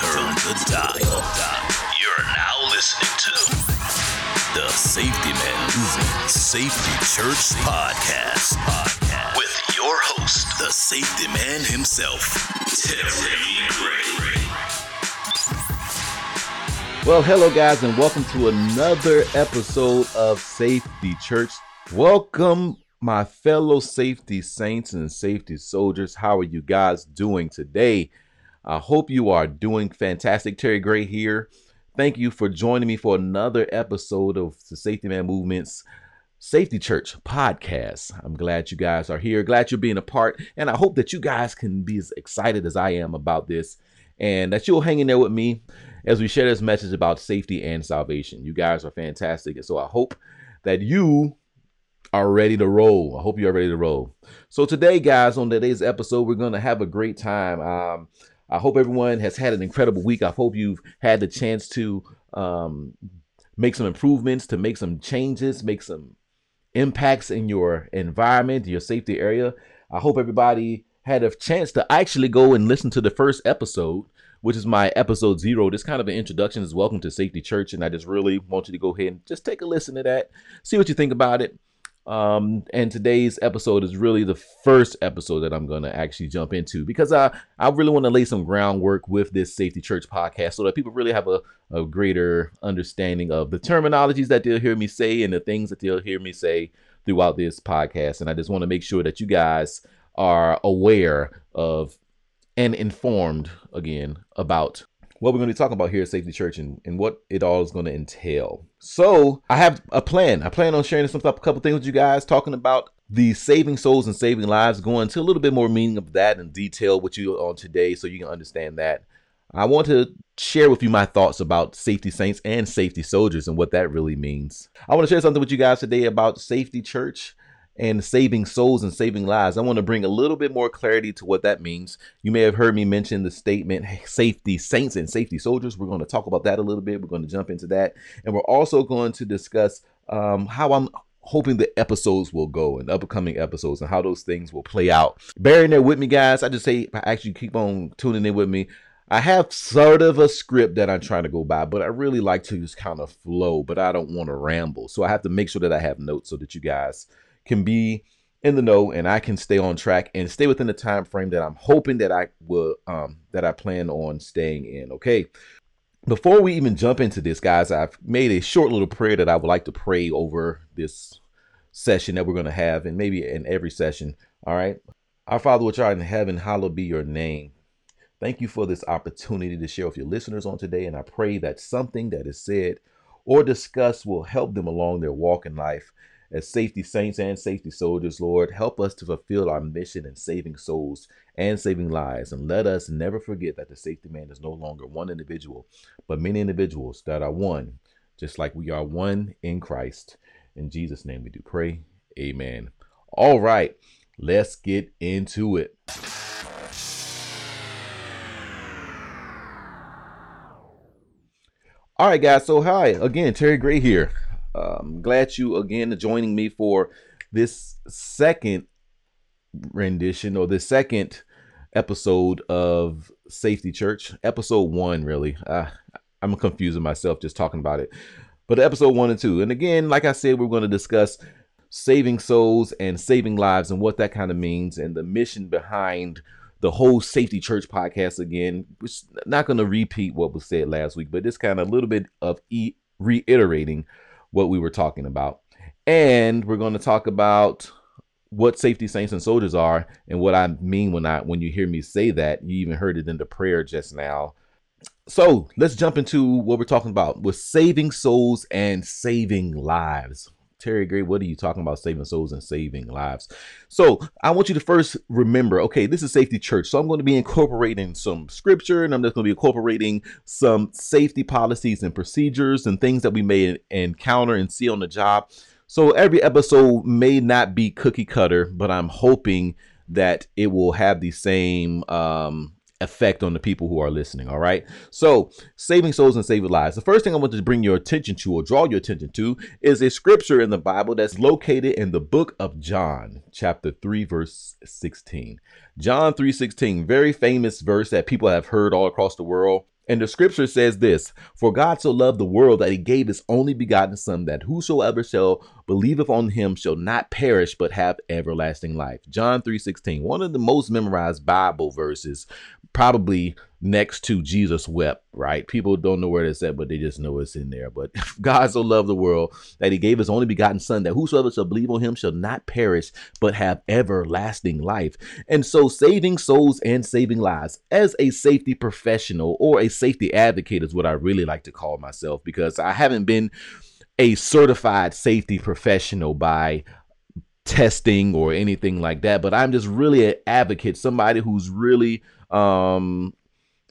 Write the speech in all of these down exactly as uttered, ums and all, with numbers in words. return to dial. You're now listening to the Safety Man Movement Safety Church Podcast with your host, the Safety Man himself, Terry Gray. Well, hello guys, and welcome to another episode of Safety Church. Welcome, my fellow safety saints and safety soldiers. How are you guys doing today? I hope you are doing fantastic. Terry Gray here. Thank you for joining me for another episode of the Safety Man Movement's Safety Church Podcast. I'm glad you guys are here. Glad you're being a part. And I hope that you guys can be as excited as I am about this, and that you'll hang in there with me as we share this message about safety and salvation. You guys are fantastic. And so I hope that you are ready to roll. I hope you are ready to roll. So today, guys, on today's episode, we're going to have a great time. Um, I hope everyone has had an incredible week. I hope you've had the chance to um, make some improvements, to make some changes, make some impacts in your environment, your safety area. I hope everybody had a chance to actually go and listen to the first episode, which is my episode zero. This kind of an introduction is Welcome to Safety Church. And I just really want you to go ahead and just take a listen to that, see what you think about it. Um, and today's episode is really the first episode that I'm going to actually jump into, because I, I really want to lay some groundwork with this Safety Church podcast so that people really have a, a greater understanding of the terminologies that they'll hear me say and the things that they'll hear me say throughout this podcast. And I just want to make sure that you guys are aware of and informed again about what we're going to be talking about here at Safety Church and, and what it all is going to entail. So I have a plan. I plan on sharing some stuff, a couple things with you guys, talking about the saving souls and saving lives, going to a little bit more meaning of that in detail with you on today so you can understand that. I want to share with you my thoughts about safety saints and safety soldiers and what that really means. I want to share something with you guys today about Safety Church and saving souls and saving lives. I want to bring a little bit more clarity to what that means. You may have heard me mention the statement, safety saints and safety soldiers. We're going to talk about that a little bit. We're going to jump into that. And we're also going to discuss um, how I'm hoping the episodes will go and upcoming episodes and how those things will play out. Bear in there with me, guys. I just say, actually keep on tuning in with me. I have sort of a script that I'm trying to go by, but I really like to just kind of flow, but I don't want to ramble. So I have to make sure that I have notes so that you guys can be in the know and I can stay on track and stay within the time frame that I'm hoping that I will, um, that I plan on staying in. Okay. Before we even jump into this, guys, I've made a short little prayer that I would like to pray over this session that we're going to have, and maybe in every session. All right. Our Father, which art in heaven, hallowed be your name. Thank you for this opportunity to share with your listeners on today. And I pray that something that is said or discussed will help them along their walk in life as safety saints and safety soldiers. Lord, help us to fulfill our mission in saving souls and saving lives. And let us never forget that the safety man is no longer one individual, but many individuals that are one, just like we are one in Christ. In Jesus' name we do pray. Amen. All right, let's get into it. All right, guys. So hi again, Terry Gray here. I'm um, glad you again joining me for this second rendition or the second episode of Safety Church, episode one, really. Uh, I'm confusing myself just talking about it, but episode one and two. And again, like I said, we're going to discuss saving souls and saving lives and what that kind of means and the mission behind the whole Safety Church podcast again. We're not going to repeat what was said last week, but it's kind of a little bit of e- reiterating what we were talking about. And we're going to talk about what safety saints and soldiers are and what I mean when I when you hear me say that. You even heard it in the prayer just now. So let's jump into what we're talking about with saving souls and saving lives. Terry Gray, what are you talking about saving souls and saving lives? So I want you to first remember, okay, this is Safety Church. So I'm going to be incorporating some scripture, and I'm just going to be incorporating some safety policies and procedures and things that we may encounter and see on the job. So every episode may not be cookie cutter, but I'm hoping that it will have the same um, effect on the people who are listening. All right. So saving souls and saving lives. The first thing I want to bring your attention to or draw your attention to is a scripture in the Bible that's located in the book of John, chapter three, verse sixteen. John three sixteen, very famous verse that people have heard all across the world. And the scripture says this, for God so loved the world that he gave his only begotten son, that whosoever shall believeth on him shall not perish, but have everlasting life. John three sixteen, one of the most memorized Bible verses, probably next to Jesus wept, right? People don't know where it's at, but they just know it's in there. But God so loved the world that he gave his only begotten son, that whosoever shall believe on him shall not perish, but have everlasting life. And so saving souls and saving lives as a safety professional or a safety advocate is what I really like to call myself, because I haven't been a certified safety professional by testing or anything like that. But I'm just really an advocate, somebody who's really um,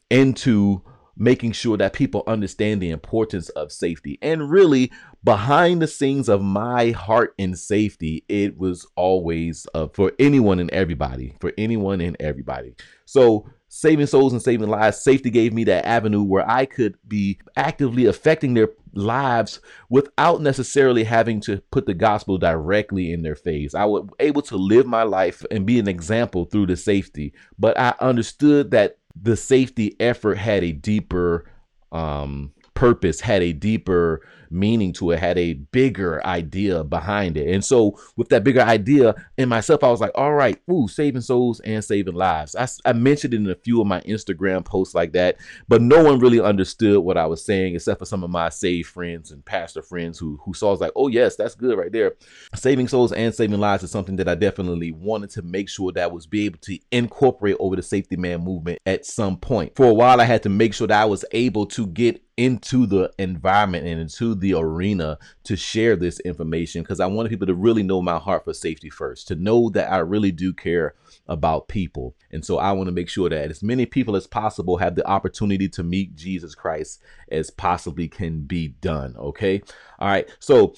into making sure that people understand the importance of safety. And really, behind the scenes of my heart in safety, it was always uh, for anyone and everybody, for anyone and everybody. So saving souls and saving lives, safety gave me that avenue where I could be actively affecting their lives without necessarily having to put the gospel directly in their face. I was able to live my life and be an example through the safety, but I understood that the safety effort had a deeper um, purpose, had a deeper meaning to it, had a bigger idea behind it. And so with that bigger idea in myself, I was like, all right, ooh, saving souls and saving lives. I, I mentioned it in a few of my Instagram posts like that, but no one really understood what I was saying, except for some of my saved friends and pastor friends who, who saw, I was like, oh yes, that's good right there. Saving souls and saving lives is something that I definitely wanted to make sure that I was be able to incorporate over the Safety Man movement at some point. For a while, I had to make sure that I was able to get into the environment and into the arena to share this information, because I wanted people to really know my heart for safety first, to know that I really do care about people. And so I want to make sure that as many people as possible have the opportunity to meet Jesus Christ as possibly can be done. Okay. All right. So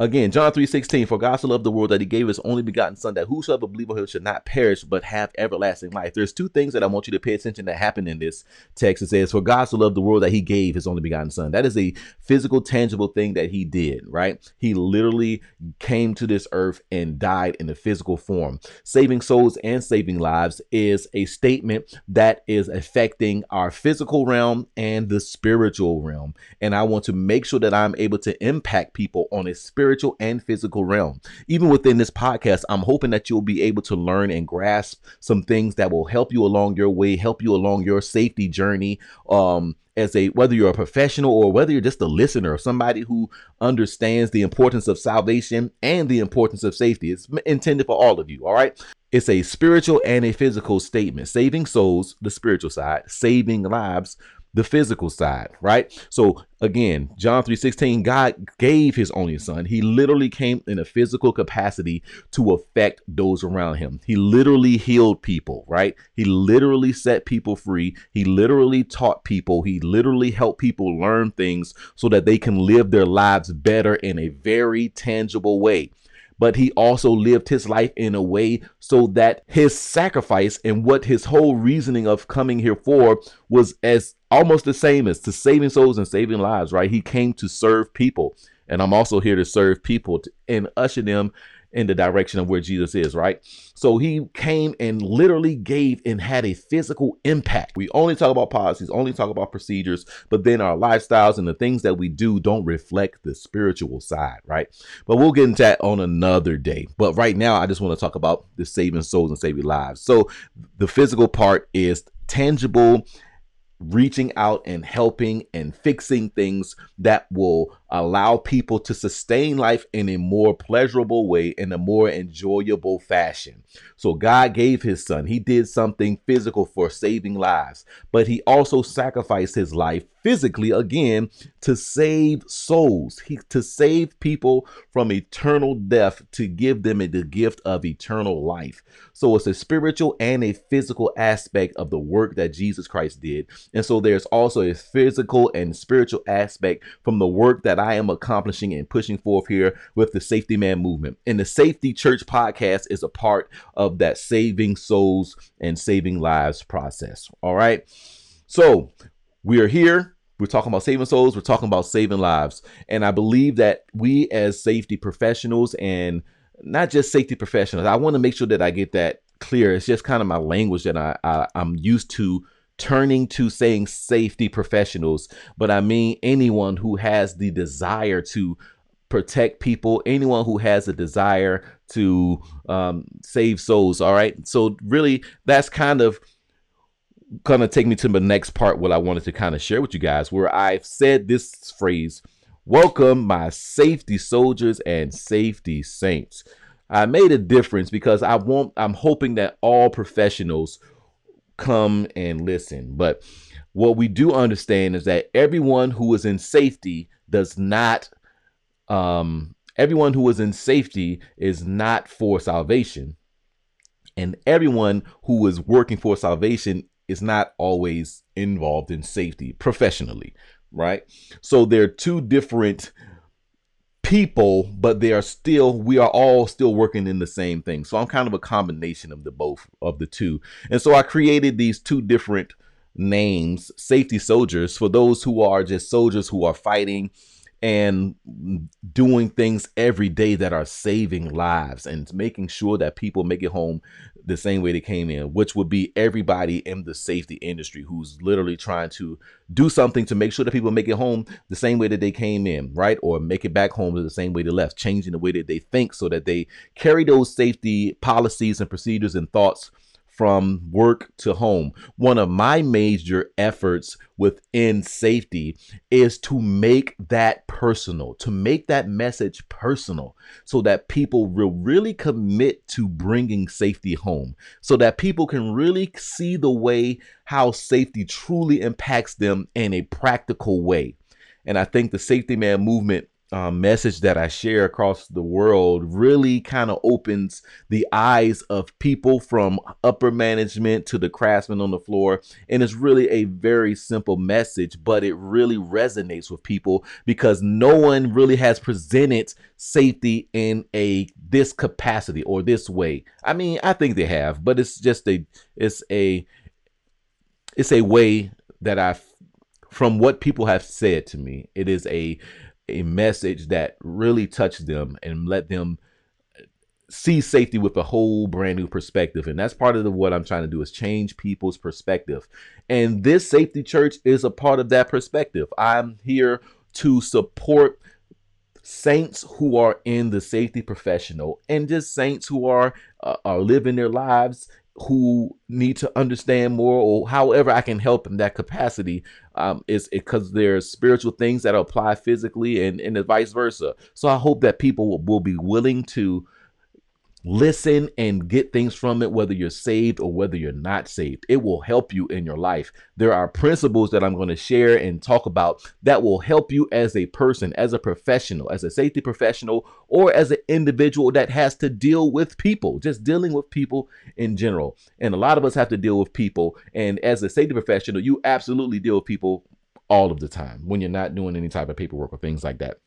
again, John three sixteen, for God so loved the world that he gave his only begotten son, that whosoever believeth on him should not perish, but have everlasting life. There's two things that I want you to pay attention to happen in this text. It says, for God so loved the world that he gave his only begotten son. That is a physical, tangible thing that he did, right? He literally came to this earth and died in a physical form. Saving souls and saving lives is a statement that is affecting our physical realm and the spiritual realm. And I want to make sure that I'm able to impact people on a spiritual spiritual and physical realm. Even within this podcast, I'm hoping that you'll be able to learn and grasp some things that will help you along your way, help you along your safety journey, um, as a, whether you're a professional or whether you're just a listener or somebody who understands the importance of salvation and the importance of safety. It's intended for all of you. All right. It's a spiritual and a physical statement. Saving souls, the spiritual side, saving lives, the physical side, right? So again, John three sixteen, God gave his only son. He literally came in a physical capacity to affect those around him. He literally healed people, right? He literally set people free. He literally taught people. He literally helped people learn things so that they can live their lives better in a very tangible way. But he also lived his life in a way so that his sacrifice and what his whole reasoning of coming here for was as almost the same as to saving souls and saving lives, right? He came to serve people. And I'm also here to serve people and usher them in the direction of where Jesus is, right? So he came and literally gave and had a physical impact. We only talk about policies, only talk about procedures, but then our lifestyles and the things that we do don't reflect the spiritual side, right? But we'll get into that on another day. But right now, I just want to talk about the saving souls and saving lives. So the physical part is tangible, reaching out and helping and fixing things that will allow people to sustain life in a more pleasurable way, in a more enjoyable fashion. So God gave his son. He did something physical for saving lives, but he also sacrificed his life physically again to save souls, he, to save people from eternal death, to give them the gift of eternal life. So it's a spiritual and a physical aspect of the work that Jesus Christ did. And so there's also a physical and spiritual aspect from the work that I am accomplishing and pushing forth here with the Safety Man movement. And the Safety Church podcast is a part of that saving souls and saving lives process. All right. So we are here. We're talking about saving souls. We're talking about saving lives. And I believe that we as safety professionals, and not just safety professionals, I want to make sure that I get that clear. It's just kind of my language that I, I, I'm used to turning to saying safety professionals, but I mean anyone who has the desire to protect people, anyone who has a desire to um, save souls. All right. So really, that's kind of going to take me to the next part, what I wanted to kind of share with you guys, where I've said this phrase, welcome my safety soldiers and safety saints. I made a difference because I want, I'm hoping that all professionals come and listen. But what we do understand is that everyone who is in safety does not, um, everyone who is in safety is not for salvation. And everyone who is working for salvation is not always involved in safety professionally, right? So there are two different people, but they are still, we are all still working in the same thing. So I'm kind of a combination of the both of the two. And so I created these two different names, safety soldiers, for those who are just soldiers who are fighting and doing things every day that are saving lives and making sure that people make it home the same way they came in, which would be everybody in the safety industry who's literally trying to do something to make sure that people make it home the same way that they came in, right? Or make it back home the same way they left, changing the way that they think so that they carry those safety policies and procedures and thoughts from work to home. One of my major efforts within safety is to make that personal, to make that message personal so that people will really commit to bringing safety home, so that people can really see the way how safety truly impacts them in a practical way. And I think the Safety Man Movement Uh, message that I share across the world really kind of opens the eyes of people from upper management to the craftsmen on the floor. And it's really a very simple message, but it really resonates with people because no one really has presented safety in a this capacity or this way. I mean, I think they have, but it's just a it's a it's a way that I, from what people have said to me, it is a a message that really touched them and let them see safety with a whole brand new perspective. And that's part of the, what I'm trying to do is change people's perspective. And this Safety Church is a part of that perspective. I'm here to support saints who are in the safety professional and just saints who are, uh, are living their lives, who need to understand more, or however I can help in that capacity. Um, is it because there's spiritual things that apply physically and, and vice versa. So I hope that people will, will be willing to listen and get things from it, whether you're saved or whether you're not saved. It will help you in your life. There are principles that I'm going to share and talk about that will help you as a person, as a professional, as a safety professional, or as an individual that has to deal with people, just dealing with people in general. And a lot of us have to deal with people. And as a safety professional, you absolutely deal with people all of the time when you're not doing any type of paperwork or things like that.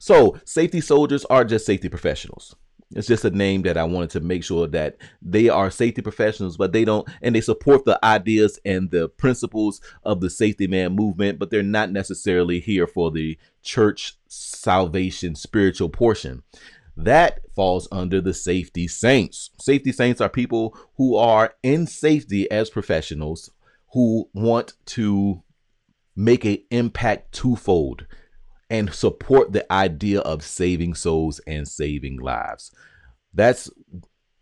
So safety soldiers are just safety professionals. It's just a name that I wanted to make sure that they are safety professionals, but they don't, and they support the ideas and the principles of the Safety Man Movement, but they're not necessarily here for the church salvation spiritual portion. That falls under the safety saints. Safety saints are people who are in safety as professionals who want to make an impact twofold and support the idea of saving souls and saving lives. That's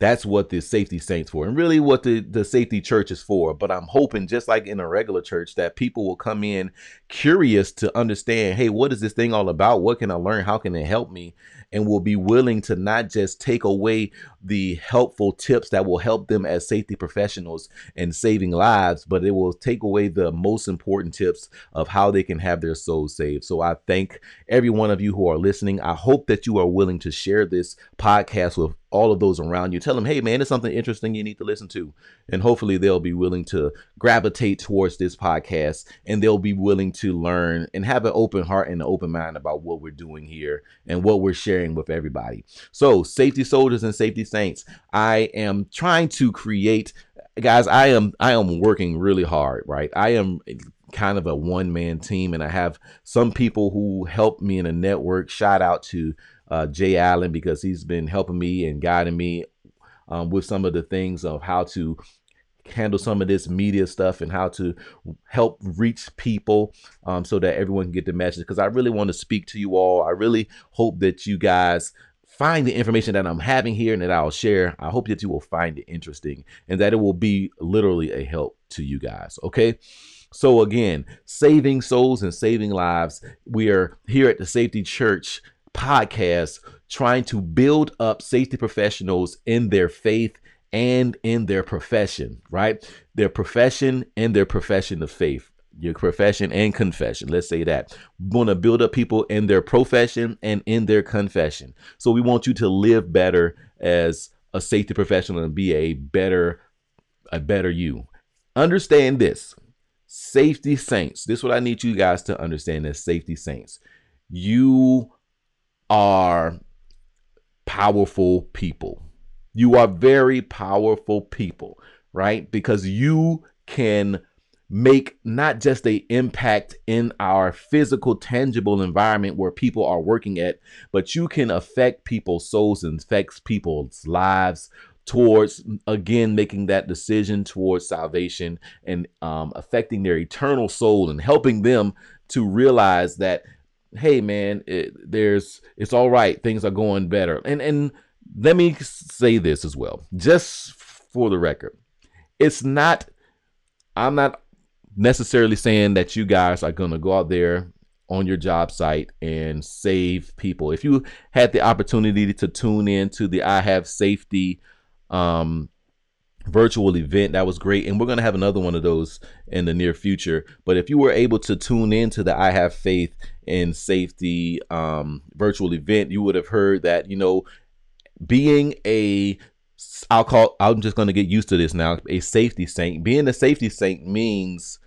that's what the safety saints for, and really what the, the safety church is for. But I'm hoping, just like in a regular church, that people will come in curious to understand, hey, what is this thing all about? What can I learn? How can it help me? And will be willing to not just take away the helpful tips that will help them as safety professionals and saving lives, but it will take away the most important tips of how they can have their souls saved. So I thank every one of you who are listening. I hope that you are willing to share this podcast with all of those around you. Tell them, hey man, it's something interesting you need to listen to. And hopefully they'll be willing to gravitate towards this podcast, and they'll be willing to learn and have an open heart and an open mind about what we're doing here and what we're sharing with everybody. So safety soldiers and safety saints, I am trying to create, guys, I am, I am working really hard, right? I am kind of a one man team, and I have some people who help me in a network. Shout out to Uh, Jay Allen, because he's been helping me and guiding me um, with some of the things of how to handle some of this media stuff and how to help reach people um, so that everyone can get the message, because I really want to speak to you all. I really hope that you guys find the information that I'm having here and that I'll share. I hope that you will find it interesting and that it will be literally a help to you guys. Okay. So again, saving souls and saving lives. We are here at the Safety Church podcast trying to build up safety professionals in their faith and in their profession, right? Their profession and their profession of faith, your profession and confession. Let's say that. We want to build up people in their profession and in their confession. So we want you to live better as a safety professional and be a better, a better you. Understand this. Safety saints. This is what I need you guys to understand as safety saints. You are powerful people. You are very powerful people, right? Because you can make not just an impact in our physical, tangible environment where people are working at, but you can affect people's souls and affect people's lives towards, again, making that decision towards salvation and um, affecting their eternal soul and helping them to realize that, hey, man, it, there's it's all right. Things are going better. And, and let me say this as well, just for the record. It's not I'm not necessarily saying that you guys are going to go out there on your job site and save people. If you had the opportunity to tune in to the I Have Safety um virtual event, that was great, and we're going to have another one of those in the near future. But if you were able to tune into the I Have Faith and Safety um virtual event, you would have heard that, you know, being a I'll call I'm just going to get used to this now a safety saint, being a safety saint means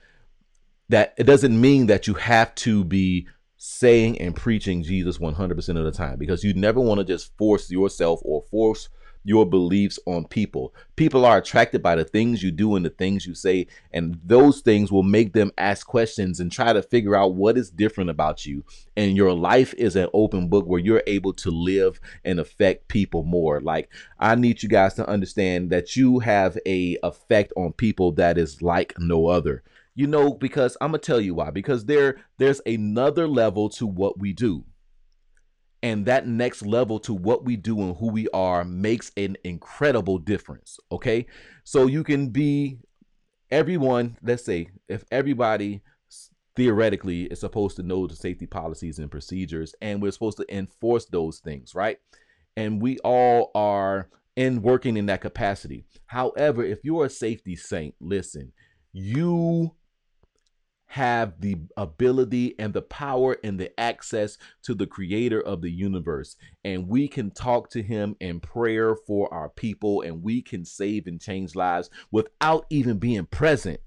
that it doesn't mean that you have to be saying and preaching Jesus one hundred percent of the time, because you never want to just force yourself or force your beliefs on people. People are attracted by the things you do and the things you say, and those things will make them ask questions and try to figure out what is different about you. And your life is an open book where you're able to live and affect people more. Like, I need you guys to understand that you have a effect on people that is like no other. You know, because I'm gonna tell you why, because there there's another level to what we do. And that next level to what we do and who we are makes an incredible difference. Okay. So you can be everyone, let's say if everybody theoretically is supposed to know the safety policies and procedures, and we're supposed to enforce those things, right? And we all are in working in that capacity. However, if you're a safety saint, listen, you have the ability and the power and the access to the creator of the universe. And we can talk to him in prayer for our people, and we can save and change lives without even being present.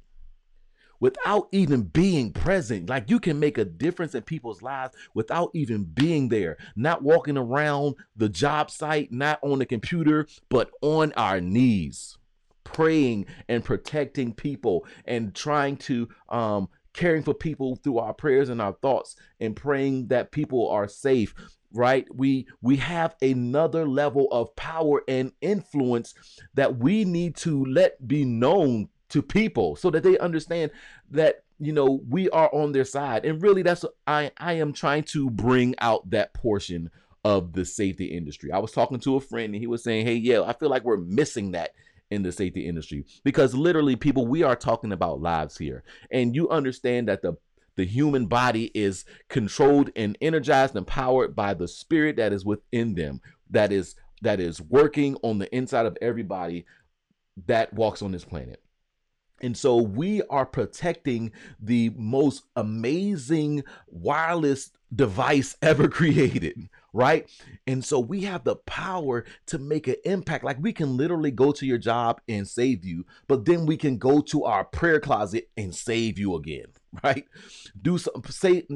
Without even being present. Like, you can make a difference in people's lives without even being there. Not walking around the job site, not on the computer, but on our knees, praying and protecting people and trying to, um, caring for people through our prayers and our thoughts, and praying that people are safe, right? We, we have another level of power and influence that we need to let be known to people so that they understand that, you know, we are on their side. And really, that's what I, I am trying to bring out, that portion of the safety industry. I was talking to a friend and he was saying, hey, yeah, I feel like we're missing that in the safety industry, because literally, people, we are talking about lives here. And you understand that the the human body is controlled and energized and powered by the spirit that is within them, that is that is working on the inside of everybody that walks on this planet. And so we are protecting the most amazing wireless device ever created, right? And so we have the power to make an impact. Like, we can literally go to your job and save you, but then we can go to our prayer closet and save you again, right? Do some say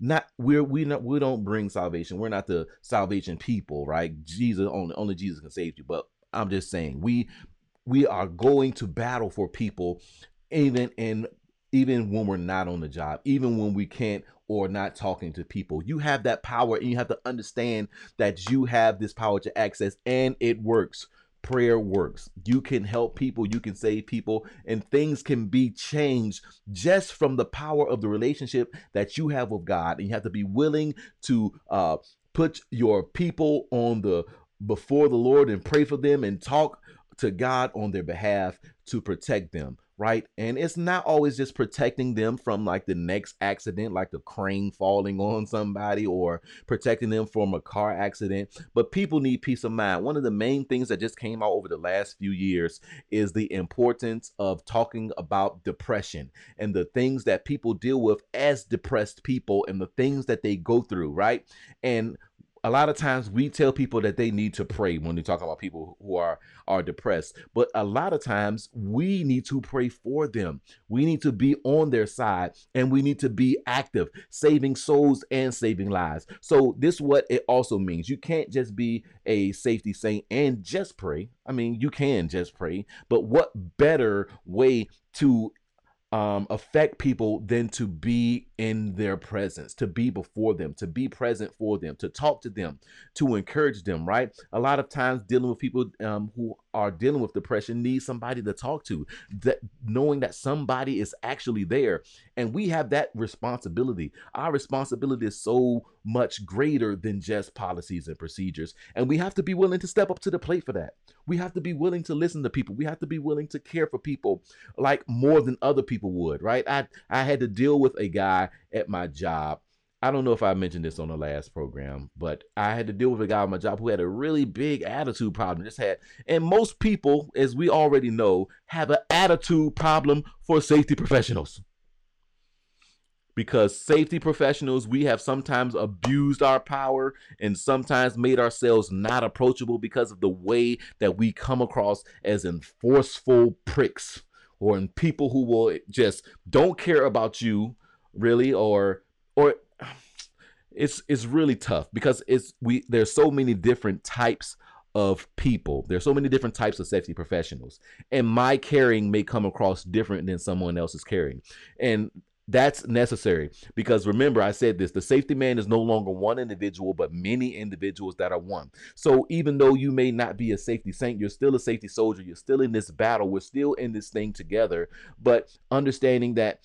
not we're we not we don't bring salvation. We're not the salvation people, right? Jesus only only Jesus can save you. But I'm just saying, we we are going to battle for people, even in even when we're not on the job, even when we can't or not talking to people. You have that power, and you have to understand that you have this power to access, and it works. prayer works. You can help people, you can save people, and things can be changed just from the power of the relationship that you have with God. And you have to be willing to uh, put your people on the before the Lord and pray for them and talk to God on their behalf to protect them. Right. And it's not always just protecting them from like the next accident, like the crane falling on somebody, or protecting them from a car accident. But people need peace of mind. One of the main things that just came out over the last few years is the importance of talking about depression and the things that people deal with as depressed people and the things that they go through. Right. And a lot of times we tell people that they need to pray when we talk about people who are, are depressed, but a lot of times we need to pray for them. We need to be on their side, and we need to be active, saving souls and saving lives. So this is what it also means. You can't just be a safety saint and just pray. I mean, you can just pray, but what better way to Um, affect people than to be in their presence, to be before them, to be present for them, to talk to them, to encourage them, right? A lot of times dealing with people um, who are dealing with depression need somebody to talk to, that knowing that somebody is actually there. And we have that responsibility. Our responsibility is so much greater than just policies and procedures. And we have to be willing to step up to the plate for that. We have to be willing to listen to people. We have to be willing to care for people like more than other people would, right? I, I had to deal with a guy at my job. I don't know if I mentioned this on the last program, but I had to deal with a guy at my job who had a really big attitude problem. Just had, and most people, as we already know, have an attitude problem for safety professionals. Because safety professionals, we have sometimes abused our power and sometimes made ourselves not approachable because of the way that we come across as enforceful pricks, or in people who will just don't care about you really, or or it's it's really tough because it's we there's so many different types of people. There's so many different types of safety professionals, and my caring may come across different than someone else's caring. And that's necessary because remember, I said this, the safety man is no longer one individual, but many individuals that are one. So even though you may not be a safety saint, you're still a safety soldier. You're still in this battle. We're still in this thing together, but understanding that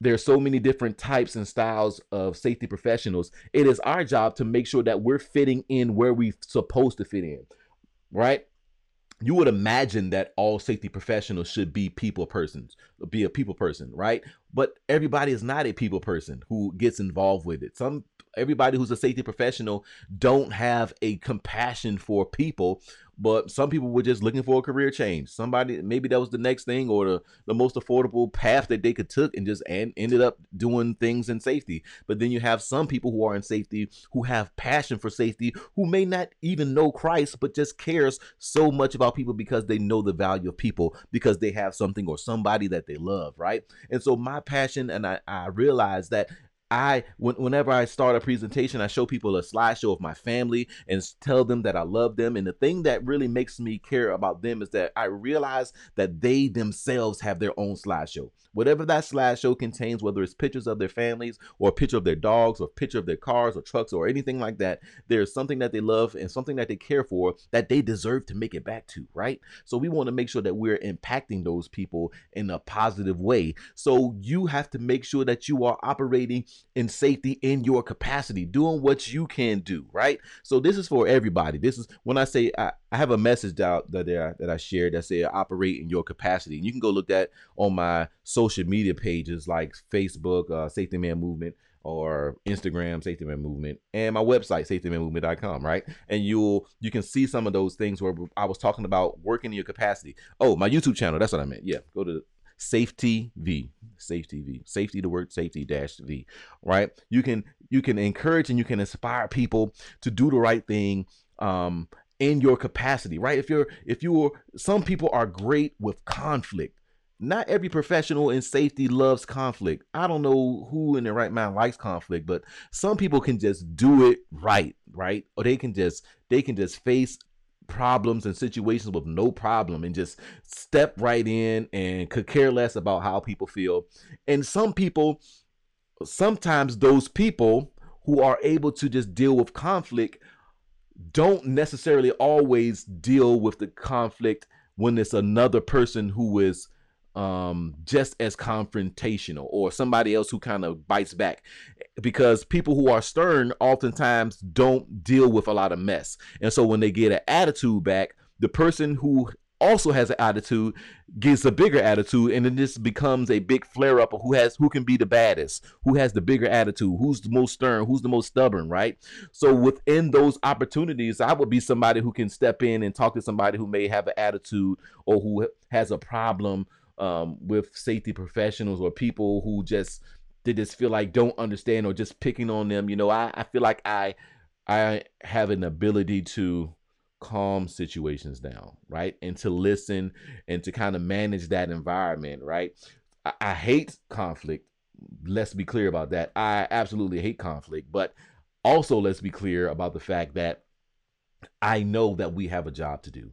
there are so many different types and styles of safety professionals. It is our job to make sure that we're fitting in where we're supposed to fit in, right? You would imagine that all safety professionals should be people persons, be a people person, right? But everybody is not a people person who gets involved with it. Some everybody who's a safety professional don't have a compassion for people, but some people were just looking for a career change. Somebody, maybe that was the next thing or the, the most affordable path that they could took and just and ended up doing things in safety. But then you have some people who are in safety, who have passion for safety, who may not even know Christ, but just cares so much about people because they know the value of people, because they have something or somebody that they love, right? And so my passion, and I, I realized that I, whenever I start a presentation, I show people a slideshow of my family and tell them that I love them. And the thing that really makes me care about them is that I realize that they themselves have their own slideshow. Whatever that slideshow contains, whether it's pictures of their families or a picture of their dogs or a picture of their cars or trucks or anything like that, there's something that they love and something that they care for that they deserve to make it back to, right? So we want to make sure that we're impacting those people in a positive way. So you have to make sure that you are operating in safety in your capacity, doing what you can do, right? So this is for everybody. This is when I say I, I have a message out that, that, I, that I shared that said operate in your capacity. And you can go look that on my social social media pages like Facebook, uh, Safety Man Movement, or Instagram, Safety Man Movement, and my website, safety man movement dot com, right? And you'll, you can see some of those things where I was talking about working in your capacity. Oh, my YouTube channel, that's what I meant. Yeah, go to Safety V, Safety V, Safety, the word safety dash V, right? You can, you can encourage and you can inspire people to do the right thing, um, in your capacity, right? If you're, if you were, some people are great with conflict. Not every professional in safety loves conflict. I don't know who in their right mind likes conflict, but some people can just do it right, right? Or they can just they can just face problems and situations with no problem and just step right in and could care less about how people feel. And some people, sometimes those people who are able to just deal with conflict, don't necessarily always deal with the conflict when it's another person who is um, just as confrontational, or somebody else who kind of bites back, because people who are stern oftentimes don't deal with a lot of mess. And so when they get an attitude back, the person who also has an attitude gets a bigger attitude, and then this becomes a big flare up of who has, who can be the baddest, who has the bigger attitude, who's the most stern, who's the most stubborn, right? So within those opportunities, I would be somebody who can step in and talk to somebody who may have an attitude, or who has a problem um, with safety professionals, or people who just they just feel like don't understand, or just picking on them. You know, I, I feel like I I have an ability to calm situations down, right? And to listen and to kind of manage that environment, right? I, I hate conflict. Let's be clear about that. I absolutely hate conflict, but also let's be clear about the fact that I know that we have a job to do.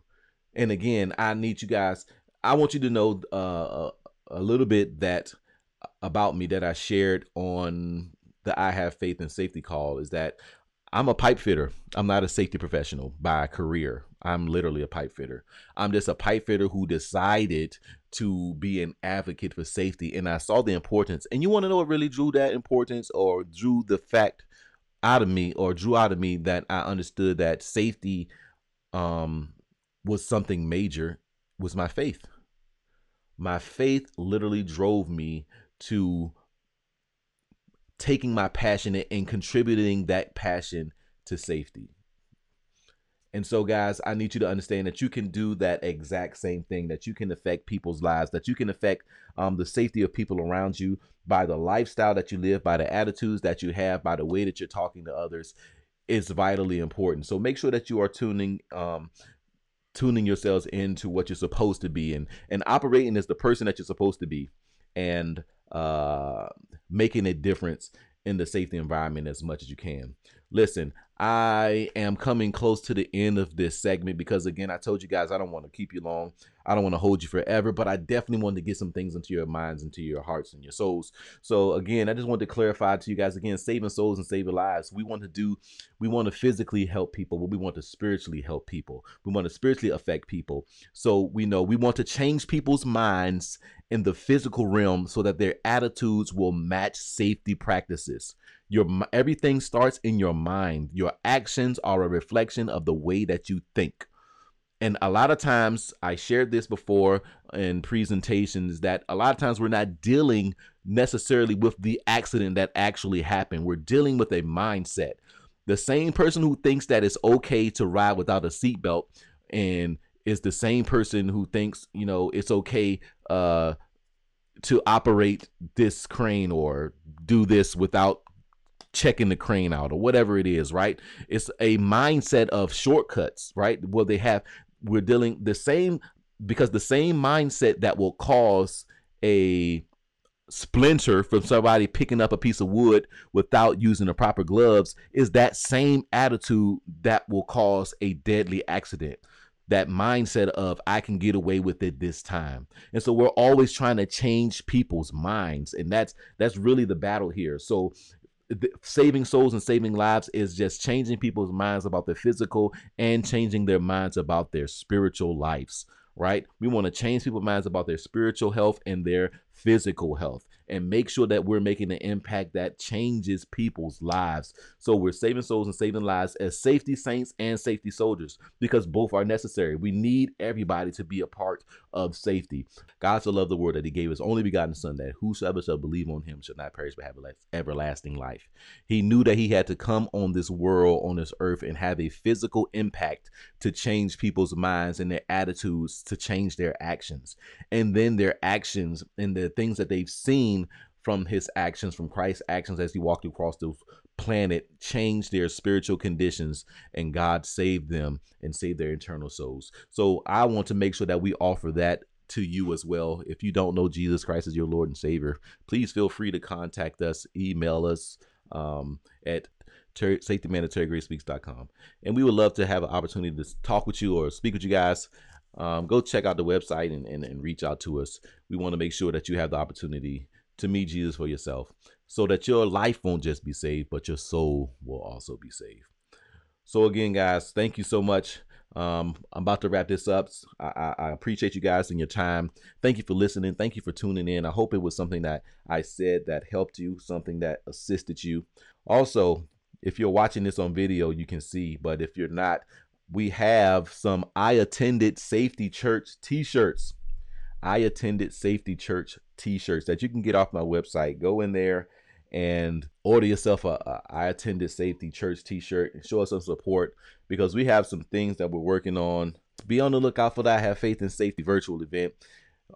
And again, I need you guys, I want you to know uh, a little bit that about me that I shared on the I Have Faith in Safety call is that I'm a pipe fitter. I'm not a safety professional by career. I'm literally a pipe fitter. I'm just a pipe fitter who decided to be an advocate for safety. And I saw the importance. And you want to know what really drew that importance, or drew the fact out of me, or drew out of me that I understood that safety um, was something major, was my faith. My faith literally drove me to taking my passion and contributing that passion to safety. And so guys, I need you to understand that you can do that exact same thing, that you can affect people's lives, that you can affect um, the safety of people around you by the lifestyle that you live, by the attitudes that you have, by the way that you're talking to others. It's vitally important. So make sure that you are tuning um, tuning yourselves into what you're supposed to be, and, and operating as the person that you're supposed to be, and uh making a difference in the safety environment as much as you can. Listen, I am coming close to the end of this segment, because again, I told you guys I don't want to keep you long, I don't want to hold you forever, but I definitely wanted to get some things into your minds, into your hearts, and your souls. So again, I just wanted to clarify to you guys again, saving souls and saving lives. We want to do, we want to physically help people, but we want to spiritually help people. We want to spiritually affect people. So we know we want to change people's minds in the physical realm so that their attitudes will match safety practices. Your everything starts in your mind. Your actions are a reflection of the way that you think. And a lot of times, I shared this before in presentations, that a lot of times we're not dealing necessarily with the accident that actually happened. We're dealing with a mindset. The same person who thinks that it's okay to ride without a seatbelt, and is the same person who thinks, you know, it's okay uh, to operate this crane or do this without checking the crane out, or whatever it is, right? It's a mindset of shortcuts, right? Well, they have, we're dealing the same, because the same mindset that will cause a splinter from somebody picking up a piece of wood without using the proper gloves is that same attitude that will cause a deadly accident. That mindset of, I can get away with it this time. And so we're always trying to change people's minds. And that's, that's really the battle here. So saving souls and saving lives is just changing people's minds about their physical and changing their minds about their spiritual lives, right? We want to change people's minds about their spiritual health and their physical health, and make sure that we're making an impact that changes people's lives. So we're saving souls and saving lives as safety saints and safety soldiers, because both are necessary. We need everybody to be a part of safety. God so loved the world that he gave his only begotten son, that whosoever shall believe on him shall not perish but have an everlasting life. He knew that he had to come on this world, on this earth, and have a physical impact to change people's minds and their attitudes, to change their actions, and then their actions and the things that they've seen from his actions, from Christ's actions as he walked across the planet, changed their spiritual conditions, and God saved them and saved their eternal souls. So I want to make sure that we offer that to you as well. If you don't know Jesus Christ as your Lord and Savior, please feel free to contact us, email us um, at ter- safety man at terry gray speaks dot com. And we would love to have an opportunity to talk with you or speak with you guys. Um, go check out the website and, and, and reach out to us. We want to make sure that you have the opportunity to meet Jesus for yourself, so that your life won't just be saved, but your soul will also be saved. So again, guys, thank you so much. Um, I'm about to wrap this up. I, I appreciate you guys and your time. Thank you for listening. Thank you for tuning in. I hope it was something that I said that helped you, something that assisted you. Also, if you're watching this on video, you can see, but if you're not, we have some I Attended Safety Church t-shirts. I Attended Safety Church t-shirts that you can get off my website. Go in there and order yourself a, a I Attended Safety Church t-shirt and show us some support, because we have some things that we're working on. Be on the lookout for that Have Faith in Safety virtual event.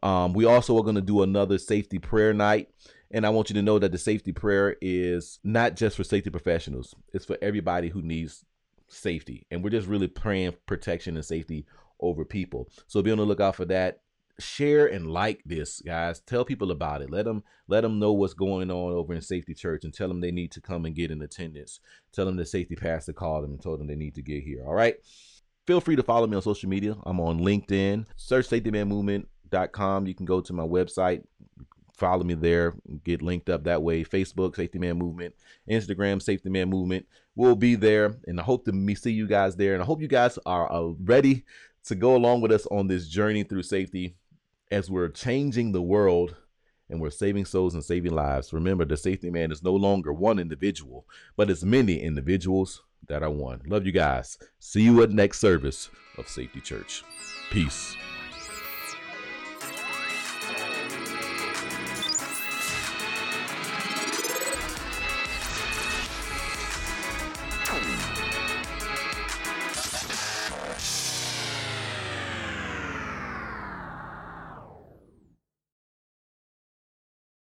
Um, we also are going to do another safety prayer night. And I want you to know that the safety prayer is not just for safety professionals. It's for everybody who needs safety. And we're just really praying protection and safety over people. So be on the lookout for that. Share and like this, guys. Tell people about it. Let them let them know what's going on over in Safety Church, and tell them they need to come and get in attendance. Tell them the safety pastor called them and told them they need to get here. All right. Feel free to follow me on social media. I'm on LinkedIn. Search safety man movement dot com. You can go to my website. Follow me there. Get linked up that way. Facebook, Safety Man Movement. Instagram, Safety Man Movement. We'll be there, and I hope to see you guys there. And I hope you guys are uh, ready to go along with us on this journey through safety. As we're changing the world and we're saving souls and saving lives, remember, the safety man is no longer one individual, but it's many individuals that are one. Love you guys. See you at next service of Safety Church. Peace.